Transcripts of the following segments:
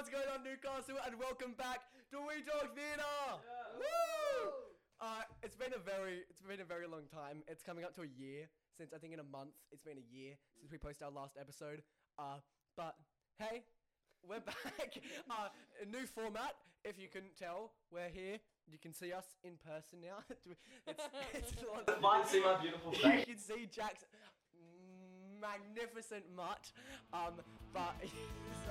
what's going on, Newcastle, and welcome back to We Talk Theatre. Yeah. Woo! It's been a very long time. It's coming up to a year since, I think in a month, it's been a year since we posted our last episode. But hey, we're back. A new format. If you couldn't tell, we're here. You can see us in person now. You might see my beautiful face. You can see Jack's magnificent mutt, but so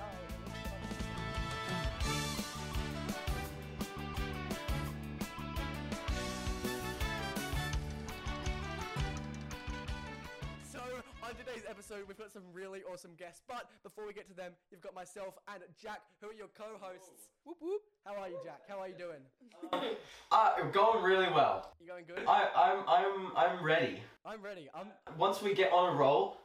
on today's episode we've got some really awesome guests, but before we get to them, you've got myself and Jack, who are your co-hosts. Whoa. Whoop whoop. How are you, Jack? How are you doing? I'm going really well. You going good? I'm ready. I'm ready. Once we get on a roll.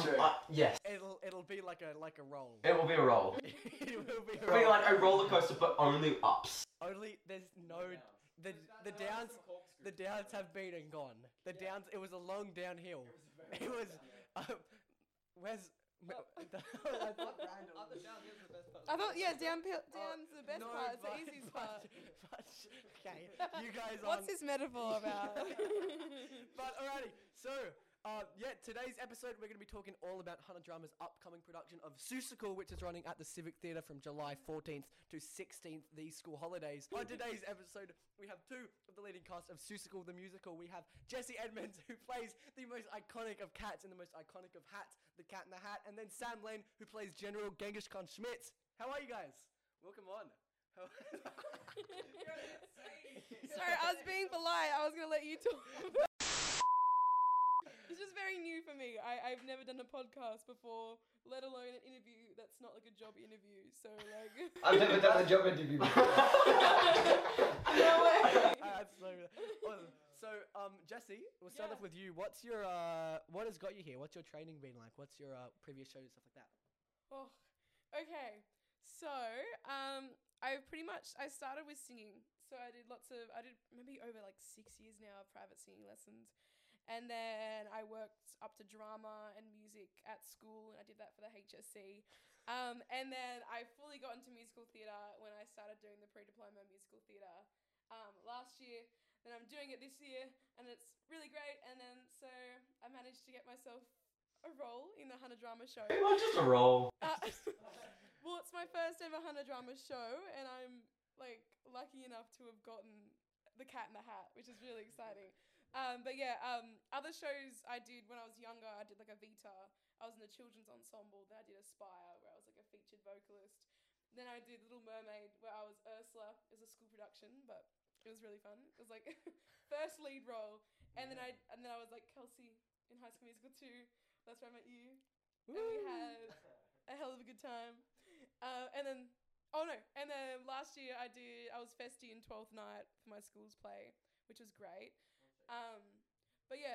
True. Yes. It'll be like a roll. It will be a roll. It'll be like a roller coaster, but only ups. Only there's no the downs have been and gone. The downs. It was a long downhill. It was. Where's? Oh. I thought random. I thought downhill's the best part. I thought down's the best part. It's the easiest part. Okay, you guys. What's this metaphor about? But alrighty, so. Today's episode, we're going to be talking all about Hunter Drama's upcoming production of Seussical, which is running at the Civic Theatre from July 14th to 16th, these school holidays. On today's episode, we have two of the leading cast of Seussical the Musical. We have Jesse Edmonds, who plays the most iconic of cats and the most iconic of hats, the Cat in the Hat, and then Sam Lane, who plays General Genghis Khan Schmidt. How are you guys? Welcome on. Sorry, I was being polite. I was going to let you talk. It's just very new for me. I've never done a podcast before, let alone an interview that's not like a job interview. So like I've never done a job interview before. No way. Awesome. So Jesse, we'll start off with you. What's your what has got you here? What's your training been like? What's your previous shows and stuff like that? Oh, okay. So I started with singing. So I did maybe over like 6 years now of private singing lessons. And then I worked up to drama and music at school, and I did that for the HSC. And then I fully got into musical theatre when I started doing the pre-diploma musical theatre last year. Then I'm doing it this year, and it's really great. And then so I managed to get myself a role in the Hunter Drama show. Well, just a role. Well, it's my first ever Hunter Drama show, and I'm like lucky enough to have gotten the Cat in the Hat, which is really exciting. Other shows I did when I was younger, I did like a Vita. I was in the children's ensemble. Then I did Aspire, where I was like a featured vocalist. Then I did Little Mermaid, where I was Ursula. It was a school production, but it was really fun. It was like first lead role. And yeah. then I was like Kelsey in High School Musical 2. That's where I met you. Woo! And we had a hell of a good time. And then last year I was Festy in 12th Night for my school's play, which was great.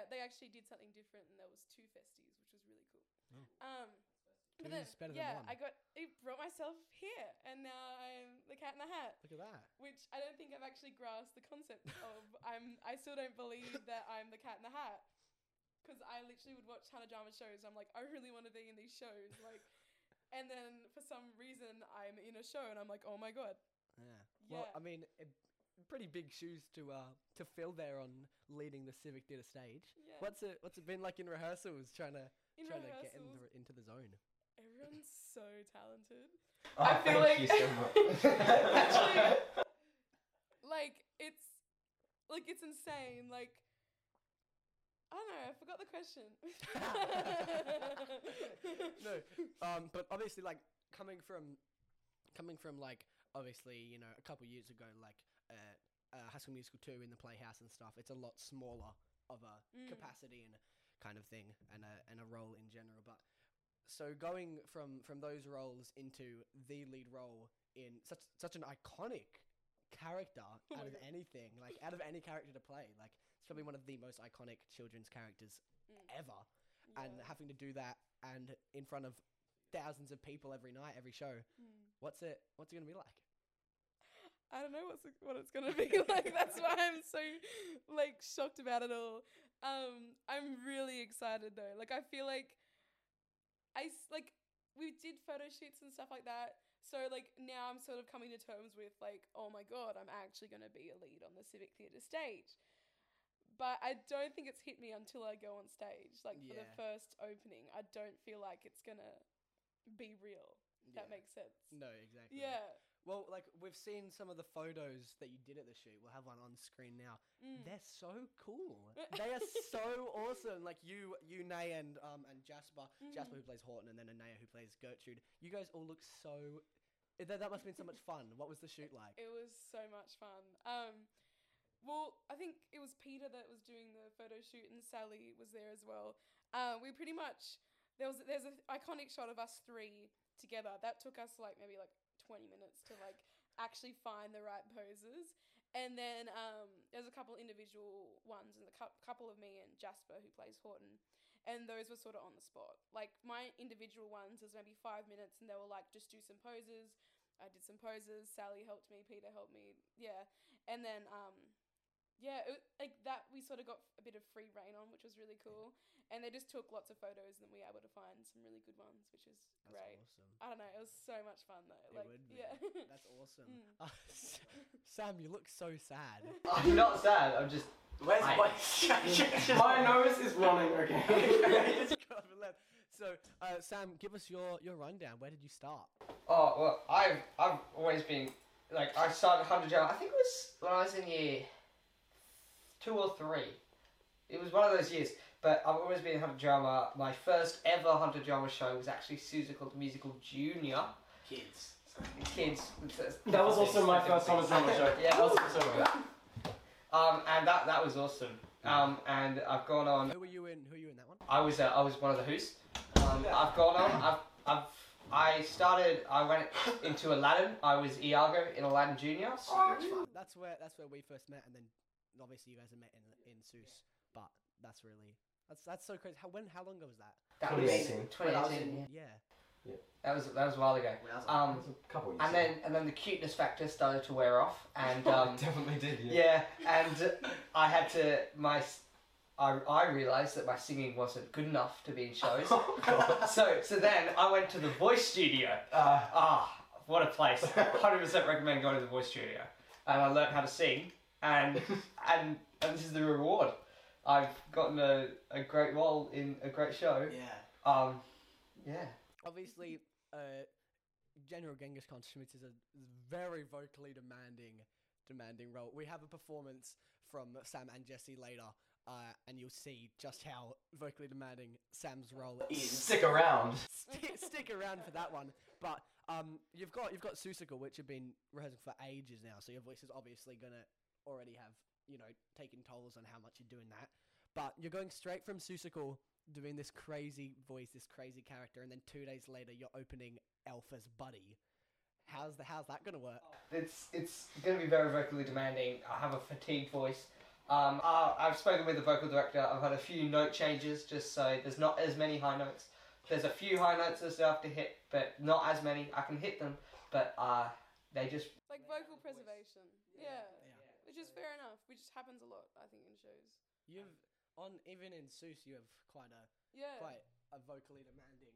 They actually did something different, and there was two Festies, which was really cool. Oh. I brought myself here, and now I'm the Cat in the Hat. Look at that. Which I don't think I've actually grasped the concept of. I still don't believe that I'm the Cat in the Hat, because I literally would watch Hunter Drama shows. I'm like, I really want to be in these shows, like, and then for some reason I'm in a show, and I'm like, oh my god. Yeah. Well, I mean. Pretty big shoes to fill there on leading the Civic Theatre stage. Yeah. What's it been like in rehearsals trying to get into the zone? Everyone's so talented. Oh, I feel like you so much. Actually, like it's insane. Like I don't know. I forgot the question. But obviously, like coming from like obviously a couple years ago, like. High School Musical 2 in the Playhouse and stuff, it's a lot smaller of a capacity and kind of thing and a role in general. But so going from those roles into the lead role in such an iconic character out of anything, like out of any character to play, like it's probably one of the most iconic children's characters ever. Yeah. And having to do that and in front of thousands of people every night, every show, what's it going to be like? I don't know what it's going to be like. That's why I'm so, like, shocked about it all. I'm really excited, though. Like, I feel like we did photo shoots and stuff like that, So, like, now I'm sort of coming to terms with, like, oh, my God, I'm actually going to be a lead on the Civic Theatre stage. But I don't think it's hit me until I go on stage. Like, yeah. For the first opening, I don't feel like it's going to be real. If yeah. That makes sense. No, exactly. Yeah. Well, like, we've seen some of the photos that you did at the shoot. We'll have one on screen now. Mm. They're so cool. They are so awesome. Like, you Naya, and Jasper. Mm. Jasper, who plays Horton, and then Naya, who plays Gertrude. You guys all look so... That must have been so much fun. What was the shoot like? It was so much fun. Well, I think it was Peter that was doing the photo shoot, and Sally was there as well. We pretty much... There's an iconic shot of us three together. That took us, like, maybe, like, 20 minutes to like actually find the right poses, and then there's a couple individual ones and a couple of me and Jasper, who plays Horton, and those were sort of on the spot. Like, my individual ones was maybe 5 minutes, and they were like, just do some poses. I did some poses. Sally helped me, Peter helped me, yeah. And then we sort of got a bit of free reign on, which was really cool. And they just took lots of photos, and then we were able to find some really good ones, which is great. That's awesome. I don't know. It was so much fun, though. It would be. Yeah. That's awesome. Mm. Sam, you look so sad. I'm not sad. I'm just... Where's my nose is running, okay? So, Sam, give us your rundown. Where did you start? Oh, well, I've always been... Like, I started Hunter Drama. I think it was when I was in year... 2 or 3. It was one of those years, but I've always been in Hunter Drama. My first ever Hunter Drama show was actually Seussical the Musical Jr. Kids. That was also my first Hunter Drama show. Yeah, that was also good. And that was awesome. And I've gone on. Who were you in that one? I was one of the Who's. I've gone on. I went into Aladdin. I was Iago in Aladdin Junior. So much fun. That's where we first met, and then. Obviously, you guys have met in Seuss, yeah. But that's so crazy. How long ago was that? That was 2018. Yeah. That was a while ago. That was a couple years. And then the cuteness factor started to wear off, and it definitely did. And I realised that my singing wasn't good enough to be in shows. So then I went to the Voice Studio. What a place! 100% recommend going to the Voice Studio, and I learned how to sing. And this is the reward. I've gotten a great role in a great show. Yeah. Obviously, General Genghis Khan Schmitz is a very vocally demanding role. We have a performance from Sam and Jesse later, and you'll see just how vocally demanding Sam's role is. Stick around. Stick around for that one, but you've got Seussical, which you've been rehearsing for ages now, so your voice is obviously gonna. Already have, taken tolls on how much you're doing that. But you're going straight from Seussical, doing this crazy voice, this crazy character, and then 2 days later you're opening Elf as Buddy. How's that going to work? It's going to be very vocally demanding. I have a fatigued voice. I've spoken with the vocal director. I've had a few note changes just so there's not as many high notes. There's a few high notes that I have to hit, but not as many. I can hit them, but they just... Like vocal preservation. Yeah. Which is fair enough, which happens a lot, I think, in shows. Even in Seuss, you have quite a vocally demanding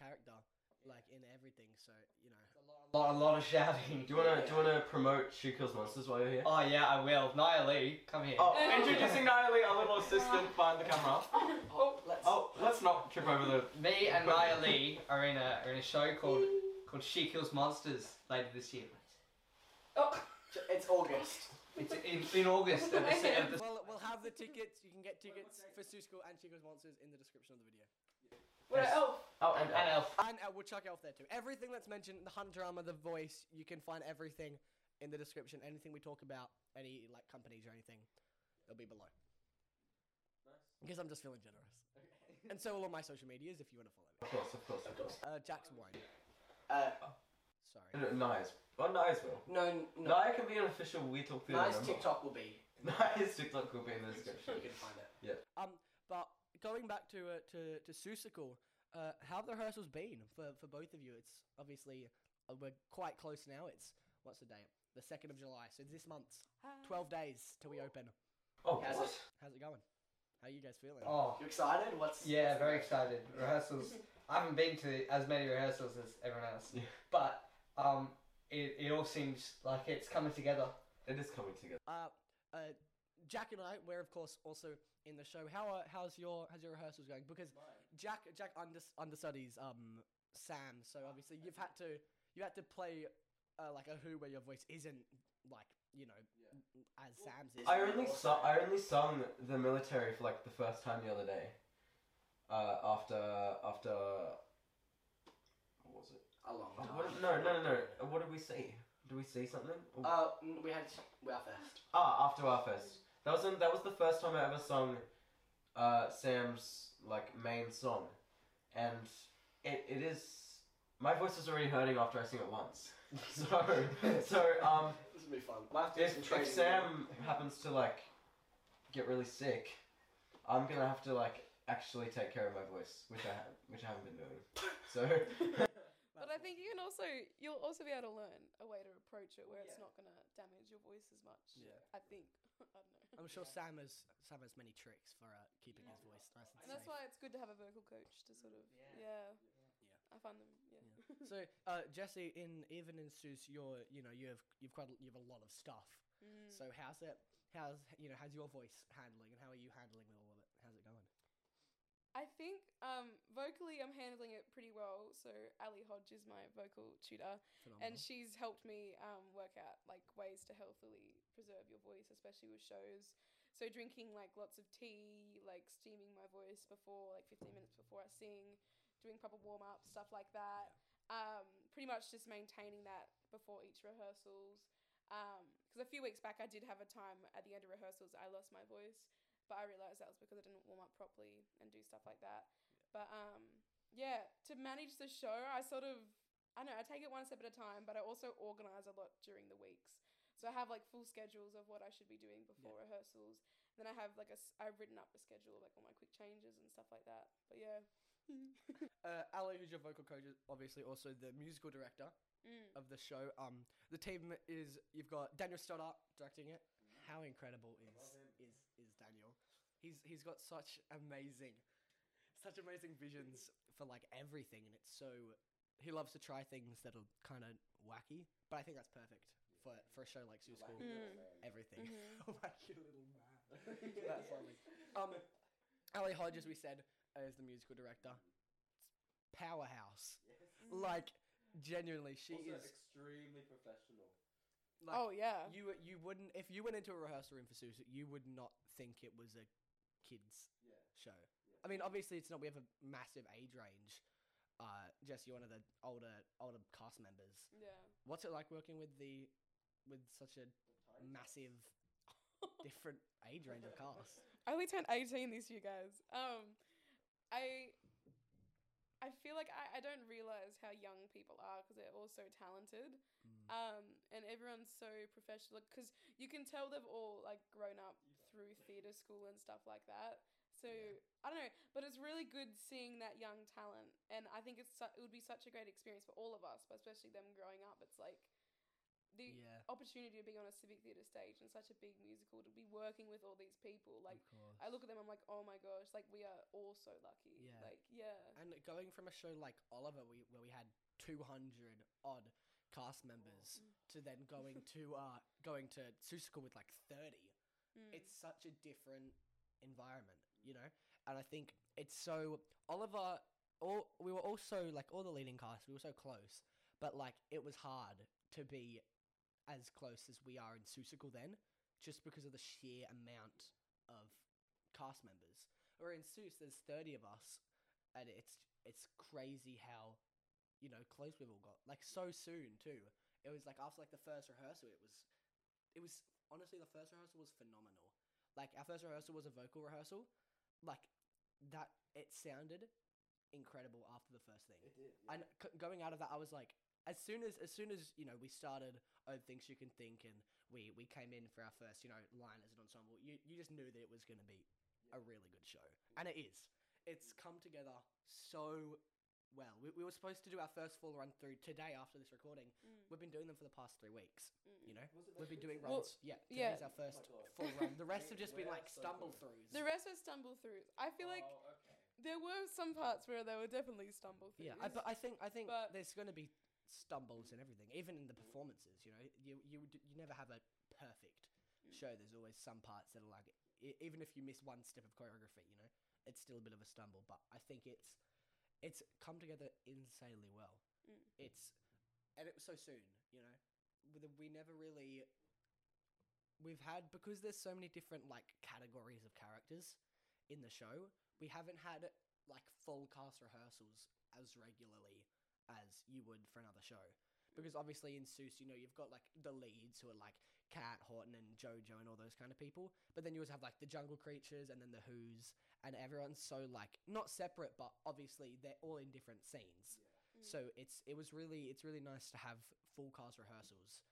character, like in everything. So a lot of shouting. Do you wanna promote She Kills Monsters while you're here? Oh yeah, I will. Naya Lee, come here. Oh, introducing Naya Lee, our little assistant behind the camera. Let's not trip over the. Me and Naya Lee are in a show called She Kills Monsters later this year. Oh. It's August. It's in August. We'll have the tickets. You can get tickets for Seussical and She Kills Monsters in the description of the video. What yes. Elf? Oh, and Elf. And we'll chuck Elf there too. Everything that's mentioned, the Hunter Drama, the voice, you can find everything in the description. Anything we talk about, any like companies or anything, they'll be below. Nice. Because I'm just feeling generous. Okay. And so all of my social medias, if you want to follow me. Of course. Jack's wine. Sorry. Nice. Oh, Nice will. No. Naya can be an official We Talk Theatre. Nice TikTok will be. Nice TikTok will be in the description. You can find it. Yeah. But going back to Seussical, how have the rehearsals been for both of you? It's obviously we're quite close now. It's what's the date? The 2nd of July. So it's this month. 12 days till we open. Oh, how's it going? How are you guys feeling? Oh, you excited? Very excited. Rehearsals. I haven't been to as many rehearsals as everyone else, but. it all seems like it's coming together. It is coming together. Jack and I, we're of course also in the show. How's your rehearsals going? Because Jack understudies Sam, so obviously you had to play like a Who where your voice isn't like, you know, as Sam's is. I only sung The Military for like the first time the other day. After what was it? A long time. No. What did we see? Did we see something? Or... we had our first. After our first. That was the first time I ever sung Sam's like main song, and it is, my voice is already hurting after I sing it once. So this will be fun. If Sam happens to like get really sick, I'm gonna have to like actually take care of my voice, which I haven't been doing. So. But I think you'll also be able to learn a way to approach it where it's not going to damage your voice as much. Yeah. I think. I don't know. I'm sure Sam has many tricks for keeping his voice nice and safe. And that's why it's good to have a vocal coach to sort of I find them. Yeah. So Jesse, even in Seuss, you've a lot of stuff. Mm. So how's your voice handling, and how are you handling with all of it? How's it going? I think vocally I'm handling it pretty well. So Ali Hodge is my vocal tutor. Phenomenal. And she's helped me work out like ways to healthily preserve your voice, especially with shows. So drinking like lots of tea, like steaming my voice before, like 15 minutes before I sing, doing proper warm-ups, stuff like that. Pretty much just maintaining that before each rehearsals. Because a few weeks back I did have a time at the end of rehearsals I lost my voice. But I realised that was because I didn't warm up properly and do stuff like that. But, to manage the show, I take it one step at a time, but I also organise a lot during the weeks. So I have, like, full schedules of what I should be doing before rehearsals. And then I have, like, I've written up a schedule of, like, all my quick changes and stuff like that. But, yeah. Ali, who's your vocal coach, is obviously also the musical director of the show. The team is, you've got Daniel Stoddart directing it. How incredible is Daniel? He's got such amazing visions for like everything, and it's so, he loves to try things that are kind of wacky, but I think that's perfect for a show like Seussical. Everything. Wacky little man. That's lovely. Ali Hodge, as we said, is the musical director. Powerhouse. Yes. Like genuinely, she also is extremely professional. Like, you wouldn't, if you went into a rehearsal room for Seuss, you would not think it was a kids show. Yeah. I mean, obviously it's not. We have a massive age range. Jess, you're one of the older cast members. Yeah. What's it like working with such a massive, different age range of cast? I only turned 18 this year, guys. I feel like I don't realise how young people are because they're all so talented, and everyone's so professional because you can tell they've all like grown up through theatre school and stuff like that. So I don't know, but it's really good seeing that young talent, and I think it would be such a great experience for all of us, but especially them growing up. It's like the opportunity of being on a civic theatre stage and such a big musical, to be working with all these people. Like, I look at them, I'm like, oh my gosh, like we are all so lucky. Yeah. Like, and going from a show like Oliver, where we had 200 odd cast members, to then going to Seussical with like 30. It's such a different environment, you know. And I think it's so, Oliver. We were also like all the leading cast. We were so close, but like it was hard to be as close as we are in Seussical then, just because of the sheer amount of cast members. Or in Seuss, there's 30 of us, and it's crazy how, you know, close we've all got. Like, so soon, too. It was, like, after, like, the first rehearsal, it was honestly, the first rehearsal was phenomenal. Like, our first rehearsal was a vocal rehearsal. Like, that, it sounded incredible after the first thing. It did, yeah. And going out of that, I was like, As soon as you know, we started Things You Can Think, and we came in for our first, you know, line as an ensemble, you just knew that it was going to be a really good show. And it is. It's come together so well. We were supposed to do our first full run through today after this recording. We've been doing them for the past 3 weeks, you know. We've been doing runs. Today's our first full run. The rest have just been like stumble-throughs. The rest are stumble-throughs. I feel like... Okay. There were some parts where there were definitely stumble-throughs. Yeah, but I think there's going to be stumbles and everything, even in the performances, you know, you never have a perfect show. There's always some parts that are like, even if you miss one step of choreography, you know, it's still a bit of a stumble, but I think it's come together insanely well. And it was so soon, you know, because there's so many different like categories of characters in the show, we haven't had like full cast rehearsals as regularly as you would for another show. Because obviously in Seuss, you know, you've got like the leads who are like Cat, Horton and Jojo and all those kind of people. But then you also have like the jungle creatures and then the Who's, and everyone's so like not separate, but obviously they're all in different scenes. Yeah. So it's really nice to have full cast rehearsals,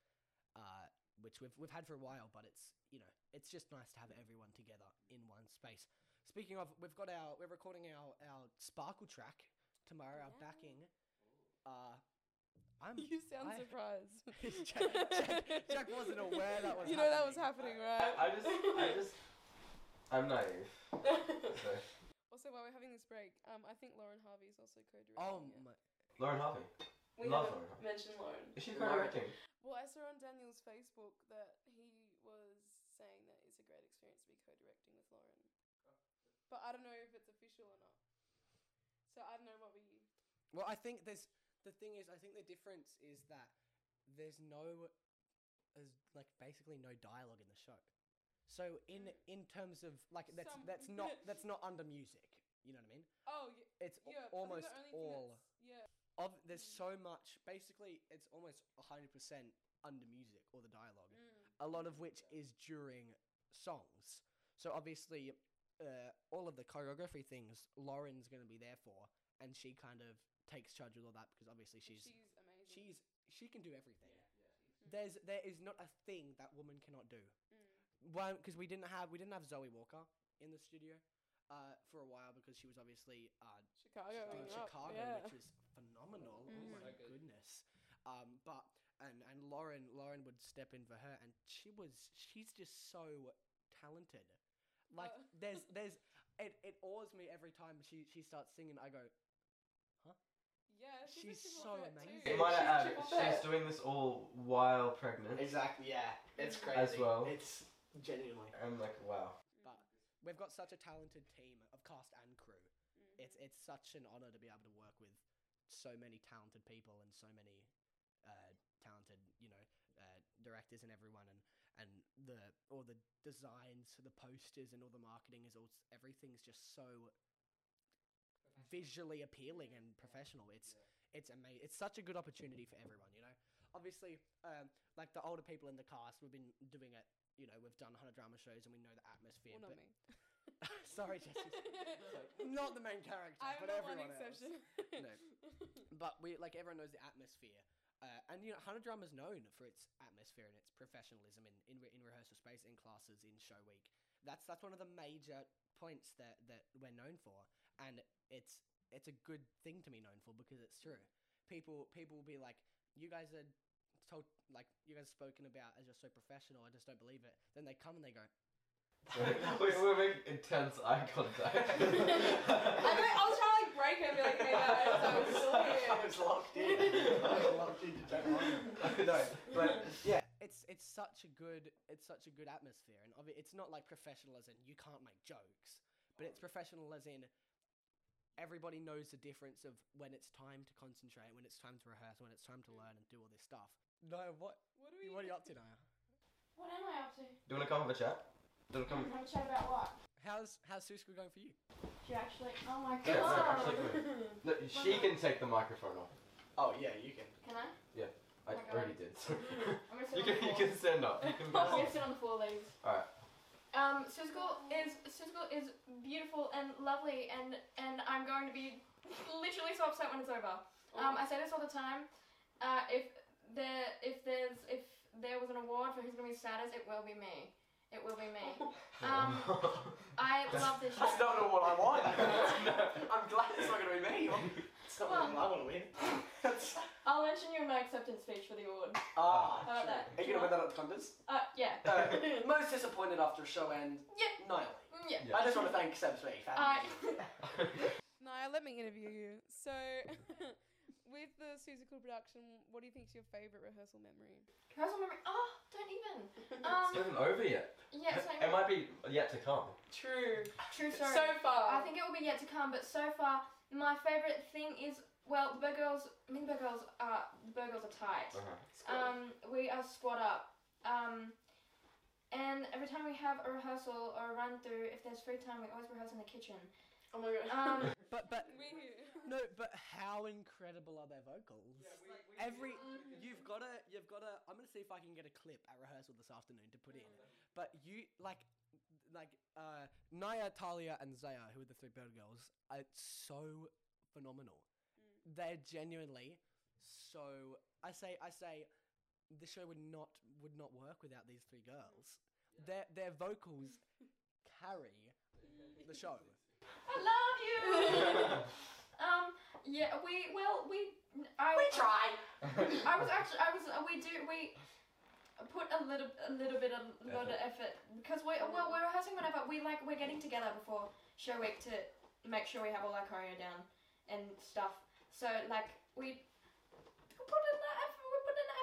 which we've had for a while, but it's, you know, it's just nice to have everyone together in one space. Speaking of, we're recording our Sparkle track tomorrow, our backing. You sound surprised. Jack wasn't aware that was happening. You know that was happening, right? I'm naive. So. Also, while we're having this break, I think Lauren Harvey is also co-directing. Lauren Harvey. We haven't mentioned Lauren. Is she co-directing? Well, I saw on Daniel's Facebook that he was saying that it's a great experience to be co-directing with Lauren. But I don't know if it's official or not. So I don't know what we... Well, I think there's... The thing is, I think the difference is that there's like basically no dialogue in the show. So in terms of like that's not under music. You know what I mean? Oh yeah. It's almost all. Yeah. There's so much. Basically, it's almost 100% under music or the dialogue. A lot of which is during songs. So obviously, all of the choreography things, Lauren's going to be there for, and she kind of takes charge with all that, because obviously she's amazing. She can do everything. There is not a thing that woman cannot do. Well, because we didn't have Zoe Walker in the studio for a while, because she was obviously Chicago which is phenomenal. Oh my goodness. But and Lauren would step in for her, and she's just so talented. Like there's it awes me every time she starts singing. I go, huh? Yeah, she's so amazing. You might add, she's doing this all while pregnant. Exactly, yeah. It's crazy. As well. It's genuinely. I'm like, wow. But we've got such a talented team of cast and crew. It's such an honour to be able to work with so many talented people and so many talented, you know, directors and everyone, and all the designs, the posters and all the marketing everything's just so visually appealing and professional. It's amazing. It's such a good opportunity for everyone, you know. Obviously, like the older people in the cast, we've been doing it. You know, we've done Hunter Drama shows, and we know the atmosphere. Well, not me. Sorry, Jesse. Not the main character, but everyone else. No, but we like everyone knows the atmosphere, and you know, Hunter Drama is known for its atmosphere and its professionalism in rehearsal space, in classes, in show week. That's one of the major points that we're known for, and it's a good thing to be known for, because it's true. People will be like, you guys are told, like, you guys are spoken about as just so professional, I just don't believe it. Then they come and they go, we're making intense eye contact. I was trying to like break it and be like, hey guys, I was still here. I was locked in. No, but yeah, it's such a good atmosphere, and it's not like professional as in you can't make jokes, but it's professional as in everybody knows the difference of when it's time to concentrate, when it's time to rehearse, when it's time to learn and do all this stuff. No, what are you up to, Naya? What am I up to? Do you want to come have a chat? Do you want to come have a chat about what? How's Seussical going for you? She actually... Oh my God! Yeah, no, she can take the microphone off. Oh yeah, you can. Can I? Yeah, I already did. So I'm gonna sit on the floor. You can stand up. I'm gonna sit on the floor, ladies. All right. Seussical is beautiful and lovely, and I'm going to be literally so upset when it's over. I say this all the time. If there was an award for who's going to be saddest, it will be me. It will be me. I love this show. That's not what I want. No, I'm glad it's not going to be me. It's not what I want to win. I'll mention you in my acceptance speech for the award. Ah, how about that? Are you going to win that at the contest? Yeah. Most disappointed after a show end? Yeah. Naya Lee. Yeah. I just want to thank Seb's for your family. Naya, let me interview you. So, With the Seussical production, what do you think is your favourite rehearsal memory? Rehearsal memory? Oh, don't even. It's not even over yet. Yeah, so it might be yet to come. True. True story. So far. I think it will be yet to come, but so far, my favourite thing is, well, the Burgirls, I mean, the Burgirls are tight. Uh-huh. We are squad up. And every time we have a rehearsal or a run through, if there's free time, we always rehearse in the kitchen. Oh my god. But no, but how incredible are their vocals? Yeah, we every you've gotta I'm gonna see if I can get a clip at rehearsal this afternoon to put in. But you like Naya, Talia and Zaya, who are the three bird girls, are so phenomenal. Mm. They're genuinely so I say the show would not work without these three girls. Yeah. Their vocals carry the show. I love you. Yeah. We try. We put a little bit of effort because we're rehearsing whenever we're getting together before show week to make sure we have all our choreo down and stuff. So like we put in the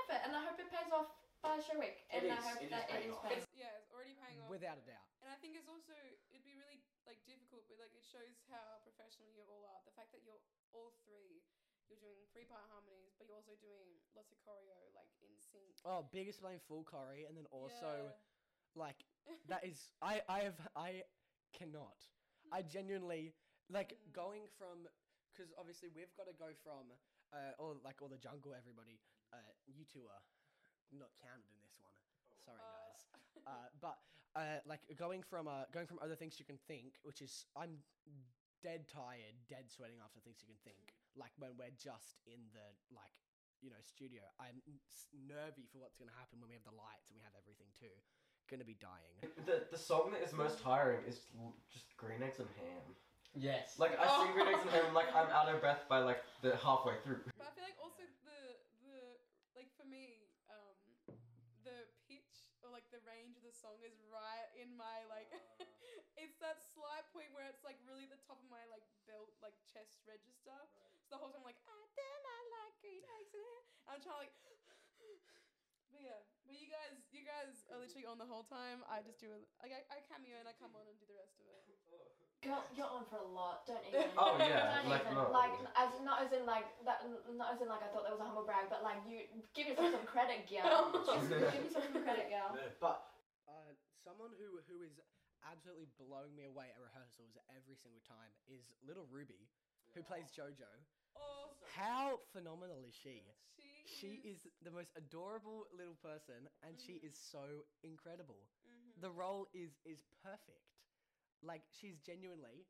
effort and I hope it pays off by show week. And I hope that it is paying off. Yeah, it's already paying off. Without a doubt. And I think it's also it'd be really difficult, but it shows how professional you all are. The fact that you're all three, you're doing 3-part harmonies, but you're also doing lots of choreo, in sync. Oh, biggest blame full choreo, and then also, that is I genuinely going from, because obviously we've got to go from all the jungle everybody. You two are not counted in this one. Sorry, guys. Going from Other Things You Can Think, which is, I'm dead tired, dead sweating after Things You Can Think. When we're just in the, studio, I'm nervy for what's going to happen when we have the lights and we have everything too. Going to be dying. The song that is most tiring is just Green Eggs and Ham. Yes. I sing Green Eggs and Ham, I'm out of breath by, the halfway through. But I feel for me, the pitch or the range of the song is right in my it's that slight point where it's really the top of my belt chest register. Right. So the whole time I'm I like green eggs and I'm trying but yeah, you guys are literally on the whole time. I just do I cameo and I come on and do the rest of it. Girl, you're on for a lot. Don't even. Oh yeah, not as in I thought that was a humble brag, but you give yourself some credit, girl. Give yourself some credit, girl. But someone who is absolutely blowing me away at rehearsals every single time is Little Ruby, who plays Jojo. Oh, how phenomenal is she? She is the most adorable little person, and she is so incredible. Mm-hmm. The role is perfect. She's genuinely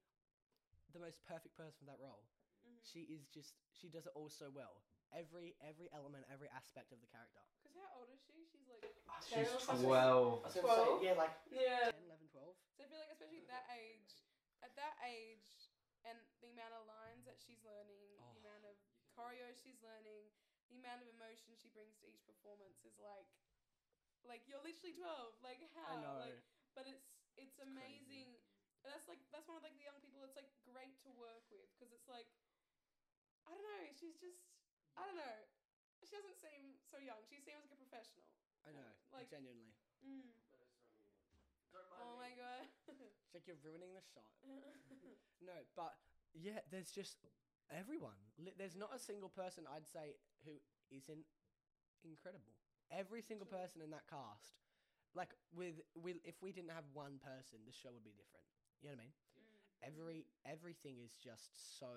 the most perfect person for that role. Mm-hmm. She does it all so well. Every element, every aspect of the character. Because how old is she? She's she's 12. 12? Yeah, 10, 11, 12. So I feel especially at that age, and the amount of lines that she's learning, the amount of choreo she's learning, the amount of emotion she brings to each performance is you're literally 12. How? I know. But it's amazing. And that's one of the young people that's great to work with because it's I don't know, she's just I don't know. She doesn't seem so young. She seems like a professional. I know. Genuinely. Mm. Don't mind me. My god. It's you're ruining the shot. No, but yeah, there's just everyone. There's not a single person I'd say who isn't incredible. Every single person in that cast. If we didn't have one person, the show would be different. You know what I mean? Yeah. Everything is just so.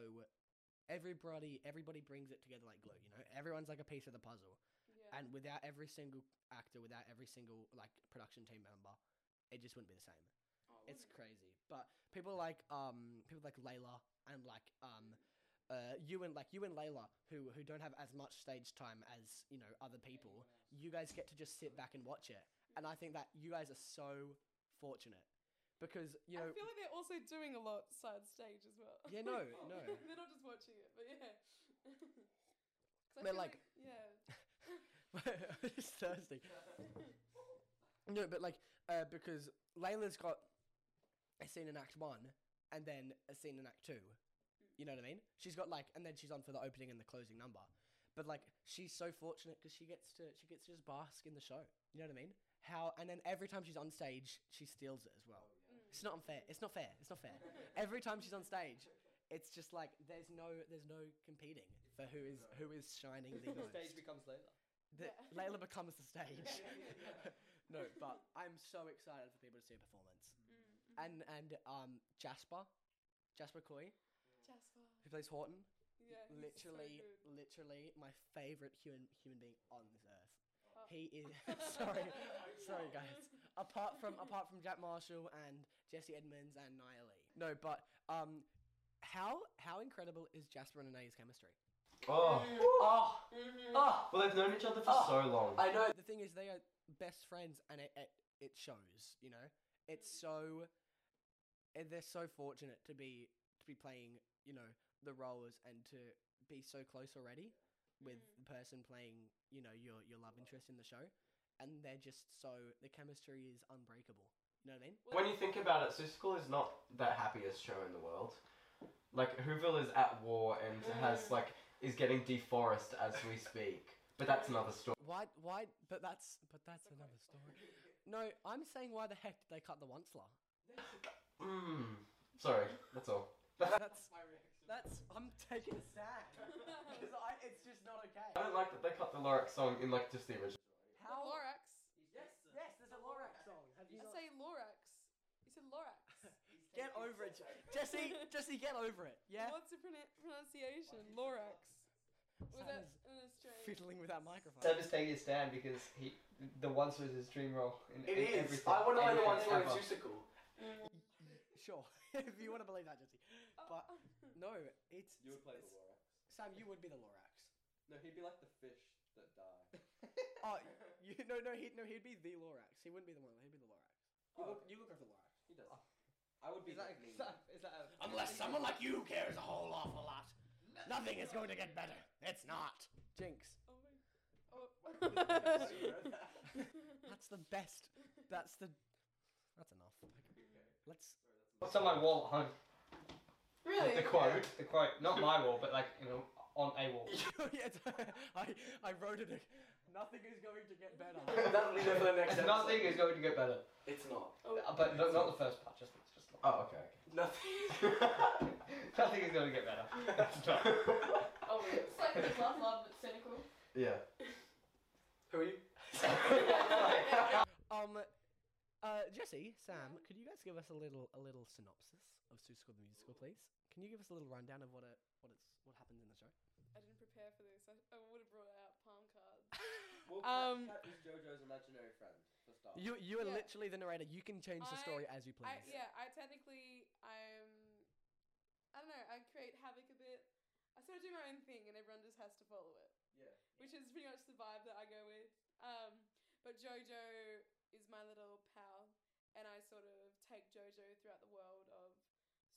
Everybody brings it together like glue. You know, everyone's a piece of the puzzle. Yeah. And without every single actor, without every single production team member, it just wouldn't be the same. Oh, it's crazy. But people like Layla and you and Layla who don't have as much stage time as other people. You guys get to just sit back and watch it. And I think that you guys are so fortunate because, I feel they're also doing a lot side stage as well. Yeah, no. They're not just watching it, but yeah. Yeah. It's Thursday. No, but because Layla's got a scene in Act 1 and then a scene in Act 2. You know what I mean? She's got like, and then she's on for the opening and the closing number. But like, she's so fortunate because she gets to just bask in the show. You know what I mean? How, and then every time she's on stage, she steals it as well. Oh, yeah. It's not unfair. It's not fair. It's not fair. Every time she's on stage, it's just like there's no competing for who is shining the most. The stage becomes Layla. Layla becomes the stage. Yeah. No, but I'm so excited for people to see her performance. Mm-hmm. And Jasper Coy, who plays Horton. Yeah, literally my favorite human being on this earth. Oh. He is sorry guys. Apart from Jack Marshall and Jesse Edmonds and Naya Lee. No, but how incredible is Jasper and Naya's chemistry? Well, they've known each other for so long. I know. The thing is, they are best friends, and it shows. You know, it's so, they're so fortunate to be playing, you know, the roles and to be so close already with the person playing, you know, your love interest in the show, and they're just so, the chemistry is unbreakable. You know what I mean? When you think about it, Seussical is not the happiest show in the world. Like, Whoville is at war and is getting deforested as we speak. But that's another story. Why? But that's another story. No, I'm saying, why the heck did they cut the Onceler? Sorry, that's all. That's my reaction. I'm taking a stab because it's just not okay. I don't like that they cut the Lorax song in like just the original. How the Lorax? Yes, there's a Lorax song. Say Lorax. You said Lorax. Get over it, Jesse. Get over it. Yeah. What's the pronunciation? Lorax. Was that an Australian? Fiddling with that microphone. So just take your stand because the Once was his dream role in everything. It is. I want to know the Once was musical. Sure, if you want to believe that, Jesse. But no, it's. You would play the Lorax. Sam, you would be the Lorax. No, he'd be like the fish that died. He'd be the Lorax. He wouldn't be the one. He'd be the Lorax. You look over the Lorax. He does. I would be. Unless someone like you cares a whole awful lot, nothing is going to get better. It's not. Jinx. Oh my. That's the best. That's enough. Okay. Let's. What's on my wall at home? Really? The quote. Not my wall, but like, you know, on a wall. I wrote it. Nothing is going to get better. That'll be there for the next episode. Nothing is going to get better. It's not. But it's not the first part. Just not. Oh, okay. Nothing. Nothing is going to get better. It's not. Oh, it's like the love but cynical. Yeah. Who are you? Jesse, Sam, could you guys give us a little synopsis of Seussical the Musical, please? Can you give us a little rundown of what happens in the show? I didn't prepare for this. I would have brought out palm cards. Well, Cat is Jojo's imaginary friend, for starters. You are literally the narrator. You can change the story as you please. I don't know. I create havoc a bit. I sort of do my own thing, and everyone just has to follow it. Yeah. Which is pretty much the vibe that I go with. But Jojo is my little pal, and I sort of take Jojo throughout the world of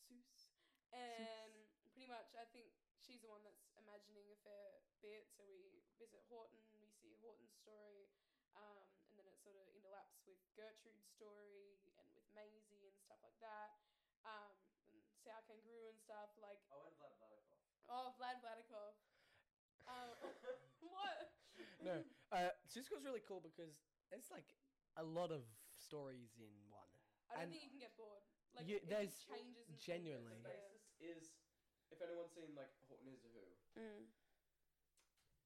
Seuss, and pretty much I think she's the one that's imagining a fair bit, so we visit Horton, we see Horton's story, and then it sort of interlaps with Gertrude's story, and with Maisie and stuff like that, and Sour Kangaroo and stuff, like... Oh, and Vlad Vladikoff. Oh, Vlad Vladikoff. What? No, Seussical's really cool because it's like... a lot of stories in one. I don't think you can get bored. Like, there's changes and genuinely. The basis is, if anyone's seen like Horton Is a Who.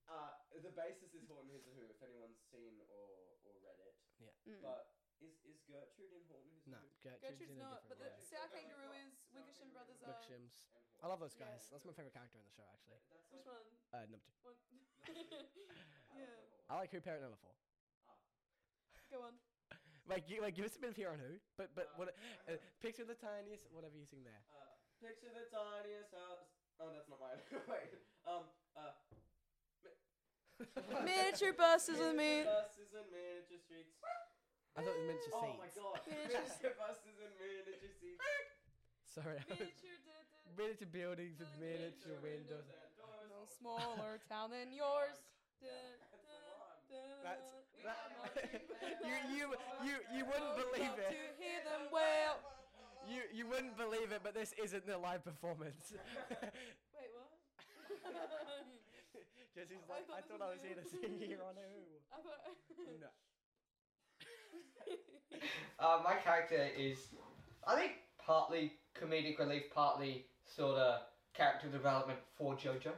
The basis is Horton Is a Who. If anyone's seen or read it. Yeah. But is Gertrude in Horton Is a Who? No, Gertrude's in not. But the Sour Kangaroo is Wickersham Brothers. Wickersham's. I love those guys. Yeah. That's my favorite character in the show, actually. Which one? Number 2. One. Yeah. I like Who Parent Number 4. Go on. Like, give us a bit of here on Who, but what? Picture the tiniest, whatever you sing there. Picture the tiniest house. Oh, that's not mine. Wait. Miniature buses and miniature streets. I thought it was miniature seats. Oh my god. Miniature buses and miniature seats. Sorry. Miniature buildings with miniature windows. No smaller town than yours. That's that. You wouldn't believe it. To hear them wail. You wouldn't believe it, but this isn't the live performance. Wait, what? Jesse's like, I thought I was here to see you on who. I thought... No. My character is, I think, partly comedic relief, partly sort of character development for Jojo.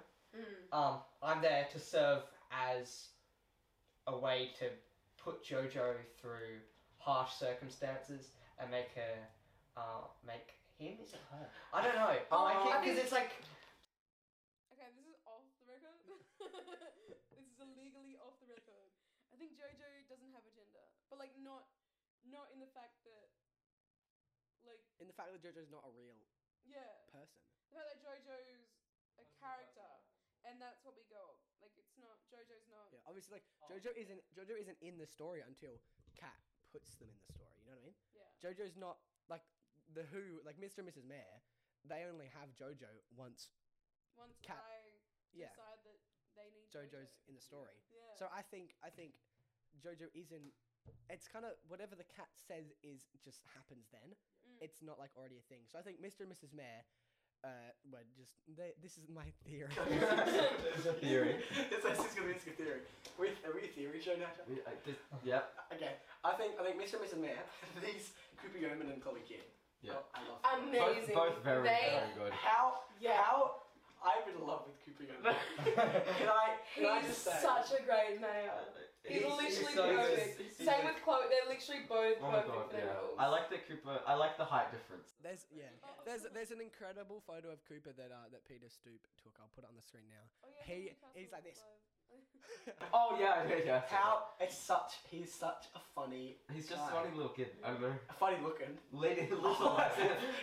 Mm. I'm there to serve as a way to put Jojo through harsh circumstances and make her, make him? Is it her? I don't know. I think it's like... Okay, this is off the record. This is illegally off the record. I think Jojo doesn't have a gender, but like not in the fact that, like... In the fact that Jojo's not a real person. The fact that Jojo's a character. And that's what we go on. Like, it's not... Jojo's not... Yeah, obviously, like, Jojo isn't in the story until Kat puts them in the story, you know what I mean? Yeah. Jojo's not... Like, the Who... Like, Mr. and Mrs. Mayor, they only have Jojo once Kat... decide that they need Jojo's in the story. Yeah. So I think Jojo isn't... It's kind of... Whatever the Kat says is... Just happens then. Mm. It's not, like, already a thing. So I think Mr. and Mrs. Mayor... this is my theory. This is a theory. This is a theory. Are we a theory show now? Yeah. Okay. I think Mr. and Mrs. Mayor, these Cooper Yeoman and Chloe Kidd. Yeah. I love them. Amazing. Both very good. How I'm in love with Cooper Yeoman. Can I just say? He's such a great man. He's literally so perfect. Same with Chloe, they're literally both perfect for their roles. I like the height difference. There's an incredible photo of Cooper that Peter Stoop took. I'll put it on the screen now. Oh, yeah, he's like this. Yeah. He's such a funny funny little kid, I don't know. Funny looking.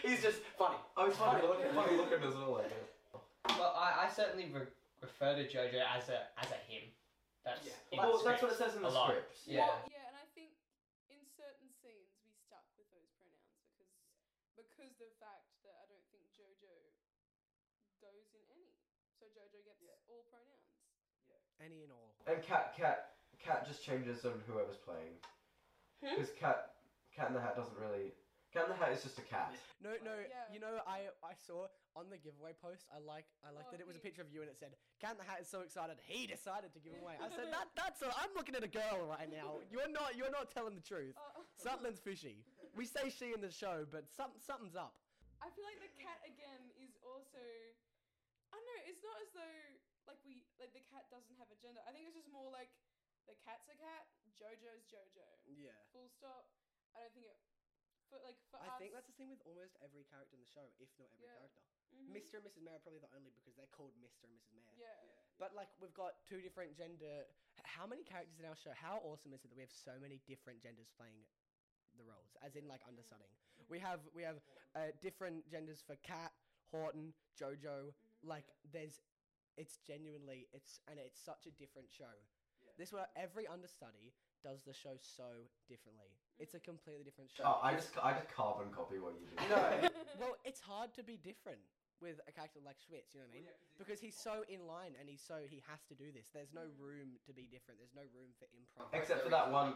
He's just funny. Oh, he's funny looking as well, I guess. Well, I certainly refer to Jojo as a him. That's what it says in the script. Yeah. Well, yeah, and I think in certain scenes we stuck with those pronouns because the fact that I don't think Jojo goes in any, so Jojo gets all pronouns. Yeah. Any and all. And Kat just changes on whoever's playing, because Kat in the Hat doesn't really. Cat in the Hat is just a cat. No, yeah. You know, I saw on the giveaway post, I liked that it was a picture of you and it said, Cat in the Hat is so excited, he decided to give away. I said, I'm looking at a girl right now. You're not telling the truth. Something's fishy. We say she in the show, but something's up. I feel like the cat again is also, I don't know, it's not as though like the cat doesn't have a gender. I think it's just more like the cat's a cat, Jojo's Jojo. Yeah. Full stop. I don't think it... I think that's the same with almost every character in the show, if not every character. Mm-hmm. Mr. and Mrs. Mayor are probably the only because they're called Mr. and Mrs. Mayor. Yeah. But like we've got two different gender. How many characters in our show? How awesome is it that we have so many different genders playing the roles? As in like understudying, we have different genders for Kat, Horton, Jojo. Mm-hmm. Like it's such a different show. Yeah. This where every understudy does the show so differently. It's a completely different show. Oh, I just carbon copy what you do. No. Well, it's hard to be different with a character like Schwitz, you know what I mean? Because he's so in line and he has to do this. There's no room to be different. There's no room for improv. Except for that one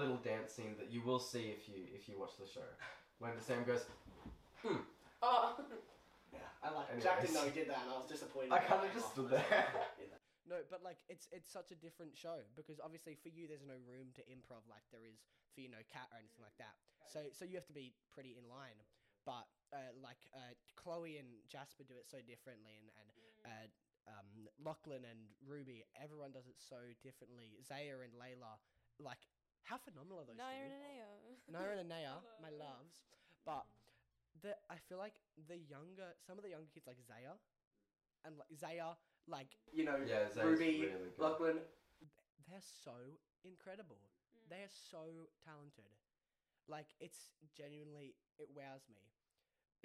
little dance scene that you will see if you watch the show. When Sam goes, yeah, I like it. Jack didn't know he did that and I was disappointed. I kind of just stood there. No, but like it's such a different show because obviously for you there's no room to improv like there is for Kat or anything like that. So you have to be pretty in line. But Chloe and Jasper do it so differently, and Lachlan and Ruby, everyone does it so differently. Zaya and Layla, like how phenomenal are those? Naira and Naya, my loves. But I feel like some of the younger kids like Zaya, and like Zaya. Like, Ruby, really Lachlan. They're so incredible. Mm. They are so talented. Like, it wows me.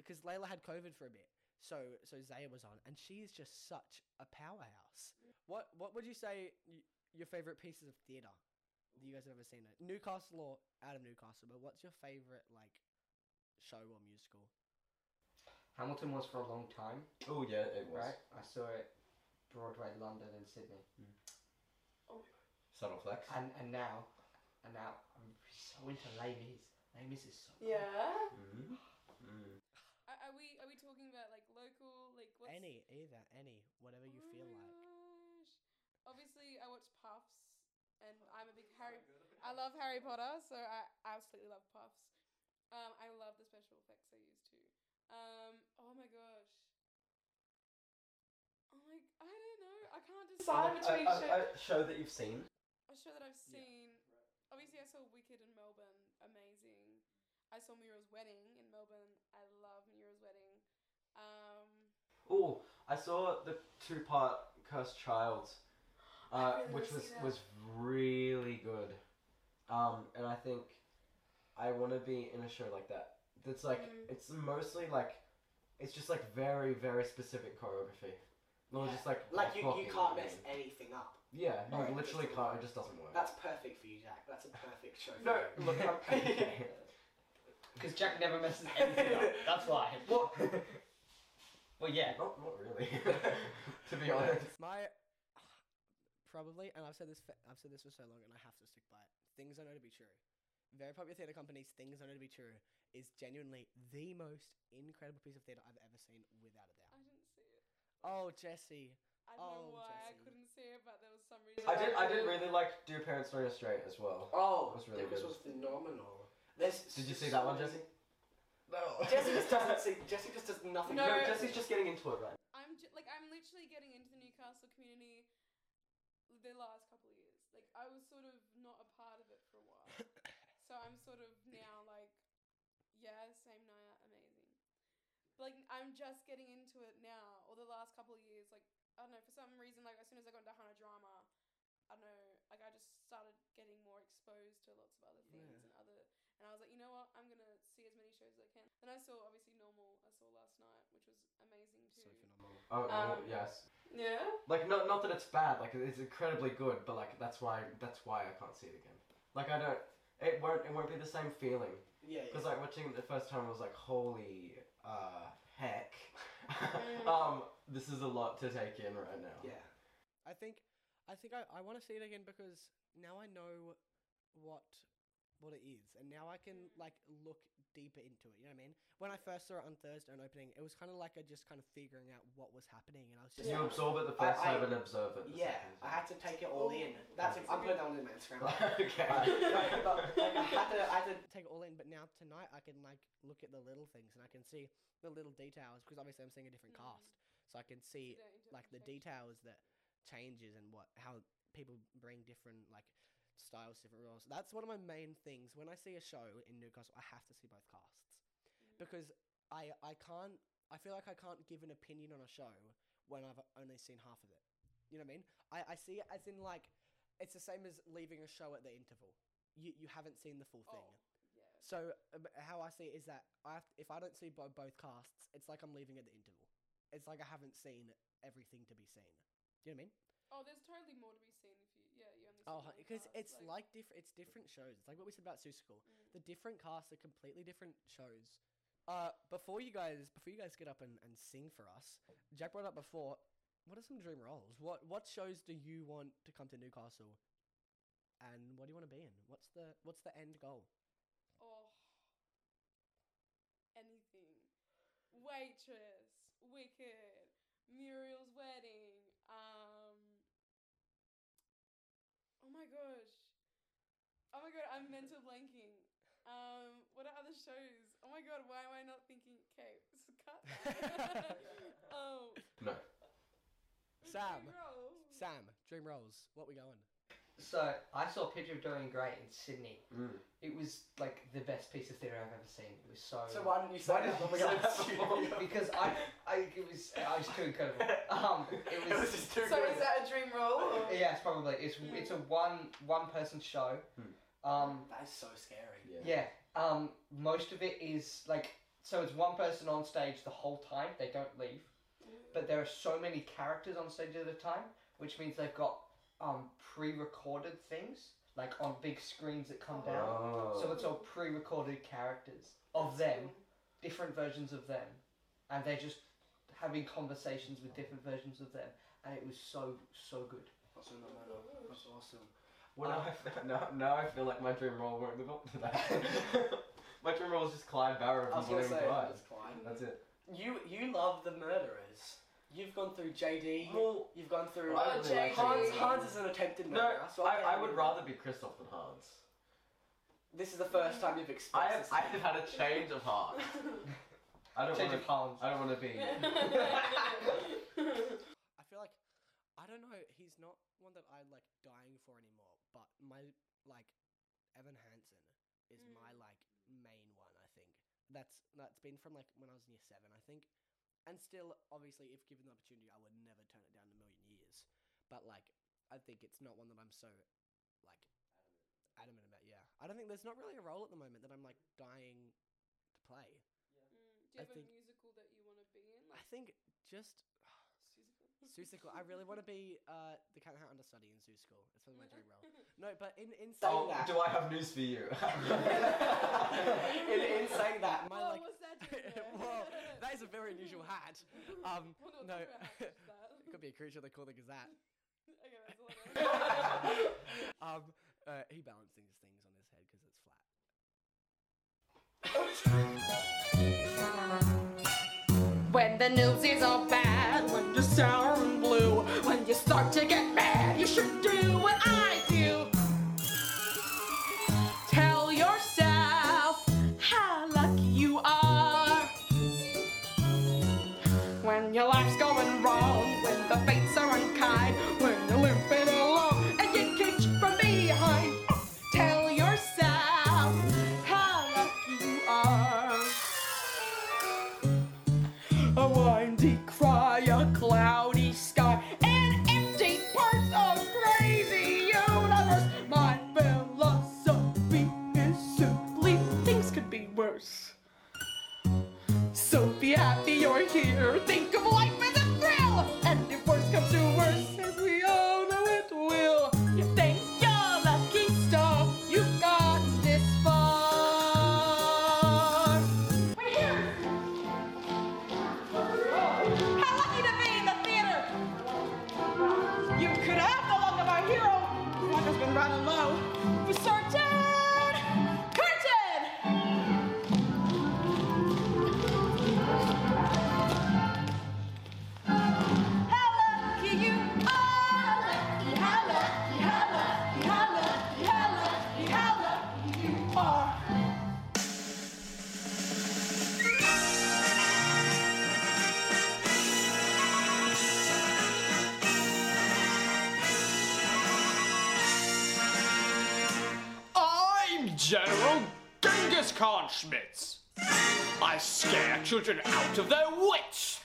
Because Layla had COVID for a bit, so Zaya was on, and she is just such a powerhouse. Mm. What would you say your favourite pieces of theatre that you guys have ever seen? Newcastle or out of Newcastle, but what's your favourite, like, show or musical? Hamilton was for a long time. Oh, yeah, it was. Right? I saw it. Broadway, London, and Sydney. Mm. Oh. Subtle flex. And now I'm so into Les Mis. Les Mis is so cool. Yeah. Mm-hmm. Mm. Are we talking about like local, like what's... Any, whatever you feel like. Obviously, I watch Puffs, and I'm a big I love Harry Potter, so I absolutely love Puffs. I love the special effects they use too. Oh my gosh. Oh my, I don't know. I can't decide between a show that you've seen. A show that I've seen. Yeah. Right. Obviously, I saw Wicked in Melbourne. Amazing. I saw Muriel's Wedding in Melbourne. I love Muriel's Wedding. Oh, I saw the two-part Cursed Child, really which was really good. And I think I want to be in a show like that. That's like, it's mostly like, it's just like very, very specific choreography. Not just like you can't mess anything up. Yeah, you literally can't, it just doesn't work. That's perfect for you, Jack. That's a perfect show for you. No, look, because Jack never messes anything up. That's why. What? Well, yeah. Not really. To be honest. Probably, and I've said this for so long, and I have to stick by it. Things I know to be true. Very Popular Theatre Company's Things I Know to Be True is genuinely the most incredible piece of theatre I've ever seen, without a doubt. I didn't see it. Oh, Jesse. I don't know why I couldn't see it, but there was some reason. I did really like Do Parents Know You're Straight as well. Oh, it was really good. This was phenomenal. Did you see that one, Jesse? No. Jesse just does nothing. No, Jesse's just getting into it, right? I'm literally getting into the Newcastle community the last couple of years. Like, I was sort of not a part of it for a while. So I'm sort of now like, yeah, same Naya, amazing. But like, I'm just getting into it now, or the last couple of years. Like, I don't know, for some reason, like as soon as I got into Hunter Drama, I don't know, like I just started getting more exposed to lots of other things and I was like, you know what, I'm going to see as many shows as I can. And I saw, obviously, Normal, I saw last night, which was amazing too. So phenomenal. Oh, yes. Yeah? Like, not that it's bad, like, it's incredibly good, but, like, that's why I can't see it again. Like, I don't, it won't be the same feeling. Yeah, because, like, watching it the first time, I was like, holy, heck. This is a lot to take in right now. Yeah. I think I want to see it again because now I know what it is, and now I can like look deeper into it, you know what I mean? When I first saw it on Thursday on opening, it was kind of like I just kind of figuring out what was happening, and I was just you absorb it the first time and observe it the second time. I had to take it all in. That's I'm putting that on my Instagram. Okay. I had to take it all in, but now tonight I can like look at the little things and I can see the little details, because obviously I'm seeing a different cast, so I can see like the details that changes and how people bring different like styles, different roles. That's one of my main things. When I see a show in Newcastle, I have to see both casts, because I feel like I can't give an opinion on a show when I've only seen half of it. You know what I mean? I see it as in like, it's the same as leaving a show at the interval. You haven't seen the full thing. Yeah. So how I see it is that if I don't see both casts, it's like I'm leaving at the interval. It's like I haven't seen everything to be seen. Do you know what I mean? Oh, there's totally more to be seen. Because it's like it's different shows. It's like what we said about Seussical. The different casts are completely different shows. Before you guys get up and sing for us, Jack brought up before, what are some dream roles? What shows do you want to come to Newcastle? And what do you want to be in? What's the end goal? Oh, anything. Waitress, Wicked, Muriel's Wedding. Oh my god, I'm mental blanking. What are other shows? Oh my god, why am I not thinking? Okay, cut. Oh. No. Sam, dream roles. What we going? So I saw Picture of Dorian Gray in Sydney. Mm. It was like the best piece of theatre I've ever seen. It was so. So why didn't you say that? Because it was too incredible. It was just too. So incredible. Is that a dream role? Yeah, it's probably. It's a one person show. Mm. That is so scary. Yeah. Most of it is like, so it's one person on stage the whole time. They don't leave, but there are so many characters on stage at a time, which means they've got pre-recorded things, like on big screens that come down. So it's all pre-recorded characters of them, different versions of them, and they're just having conversations with different versions of them, and it was so good. That's awesome. Now I feel like my dream role won't live up to that. My drummer was just Clive Barrow. I was going to say it was Clive. That's it. You love The Murderers. You've gone through JD. Well, you've gone through Hans is an attempted murderer. No, so I would rather be Kristoff than Hans. This is the first time you've experienced. I have had a change of heart. I don't want to be. I feel like, I don't know, he's not one that I'm like dying for anymore, but my like Evan Hansen is my like main one, I think. That's been from like when I was in year 7, I think. And still, obviously, if given the opportunity, I would never turn it down in a million years. But like, I think it's not one that I'm so like adamant about. Yeah, I don't think there's not really a role at the moment that I'm like dying to play. Do you have a musical that you want to be in? Like, I think just Seussical. I really want to be the Cat and Hat understudy in Seussical. It's probably my dream role. No, but in saying that, do I have news for you? in saying that, my what's that doing there? Well, that is a very unusual hat. Well, no, it could be a creature they call the Gazette. Okay, that's a lot. He balancing his things on his head because it's flat. When the news is all bad, when you're sour and blue, when you start to get mad, you should do what I do. Tell yourself how lucky you are. When your life's going wrong, when the fates are unkind, when you're limping along and you get from behind, tell yourself how lucky you are. A windy cry, a cloudy sky, an empty purse, a crazy universe. My philosophy is simply things could be worse. So be happy you're here. Think of life as a thrill, and if worse comes to worse, as we all know it will, you think you're lucky star, you've got this far. We're here! How lucky to be in the theater! You could have the luck of our hero. Water's been running low. For certain, curtain! How lucky you are! Lucky, how lucky, how lucky, how lucky, how lucky, how lucky you are! I'm General Genghis Khan Schmitz. I scare children out of their wits.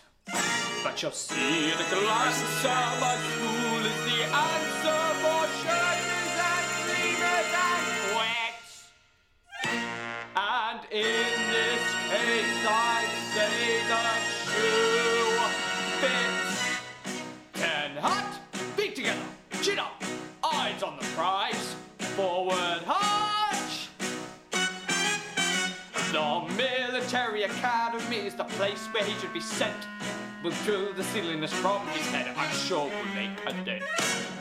But you'll see at a glance how my school is the answer for shiners and dreamers and quits. And in this case I'd say the shoe fits. 10 hut, feet together, chin up, eyes on the prize, forward hunch. The military academy is the place where he should be sent. We'll drill the silliness from his head, I'm sure we'll make a dent.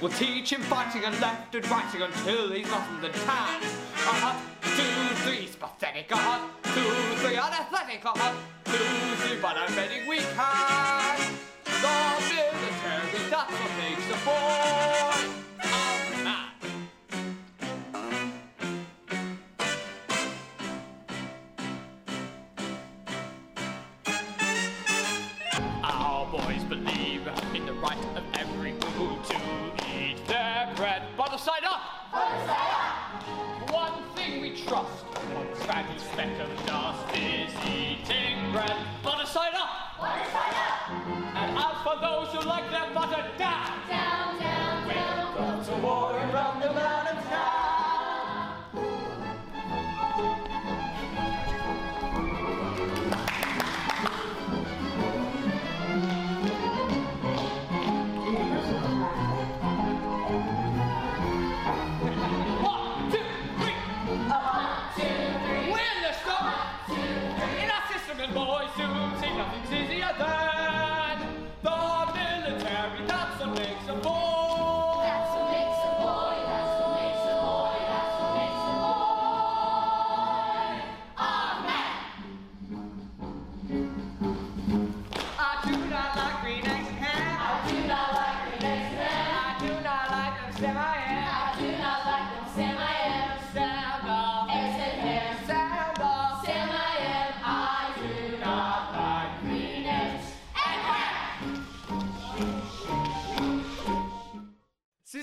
We'll teach him fighting and left and righting until he's not in the town. A hut, 2, 3's pathetic. A hut, 2, 3 unathletic. A hut, 2, 3 but I'm betting we can. The military, that's what makes the boy a man. Boys believe in the right of every cuckoo to eat their bread. Butter side up! Butter side up! One thing we trust, one scraggly speck of dust is eating bread. Butter side up! Butter side up! And out for those who like their butter down! Down, down, we'll down! We'll go to war and run the mountains down! Boys who see nothing's easier than the military. That's what makes a boy. That's what makes a boy. That's what makes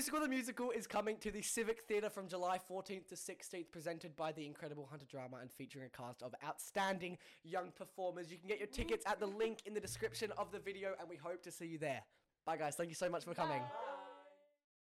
Seussical the Musical is coming to the Civic Theatre from July 14th to 16th, presented by the incredible Hunter Drama and featuring a cast of outstanding young performers. You can get your tickets at the link in the description of the video, and we hope to see you there. Bye guys, thank you so much for coming. Bye.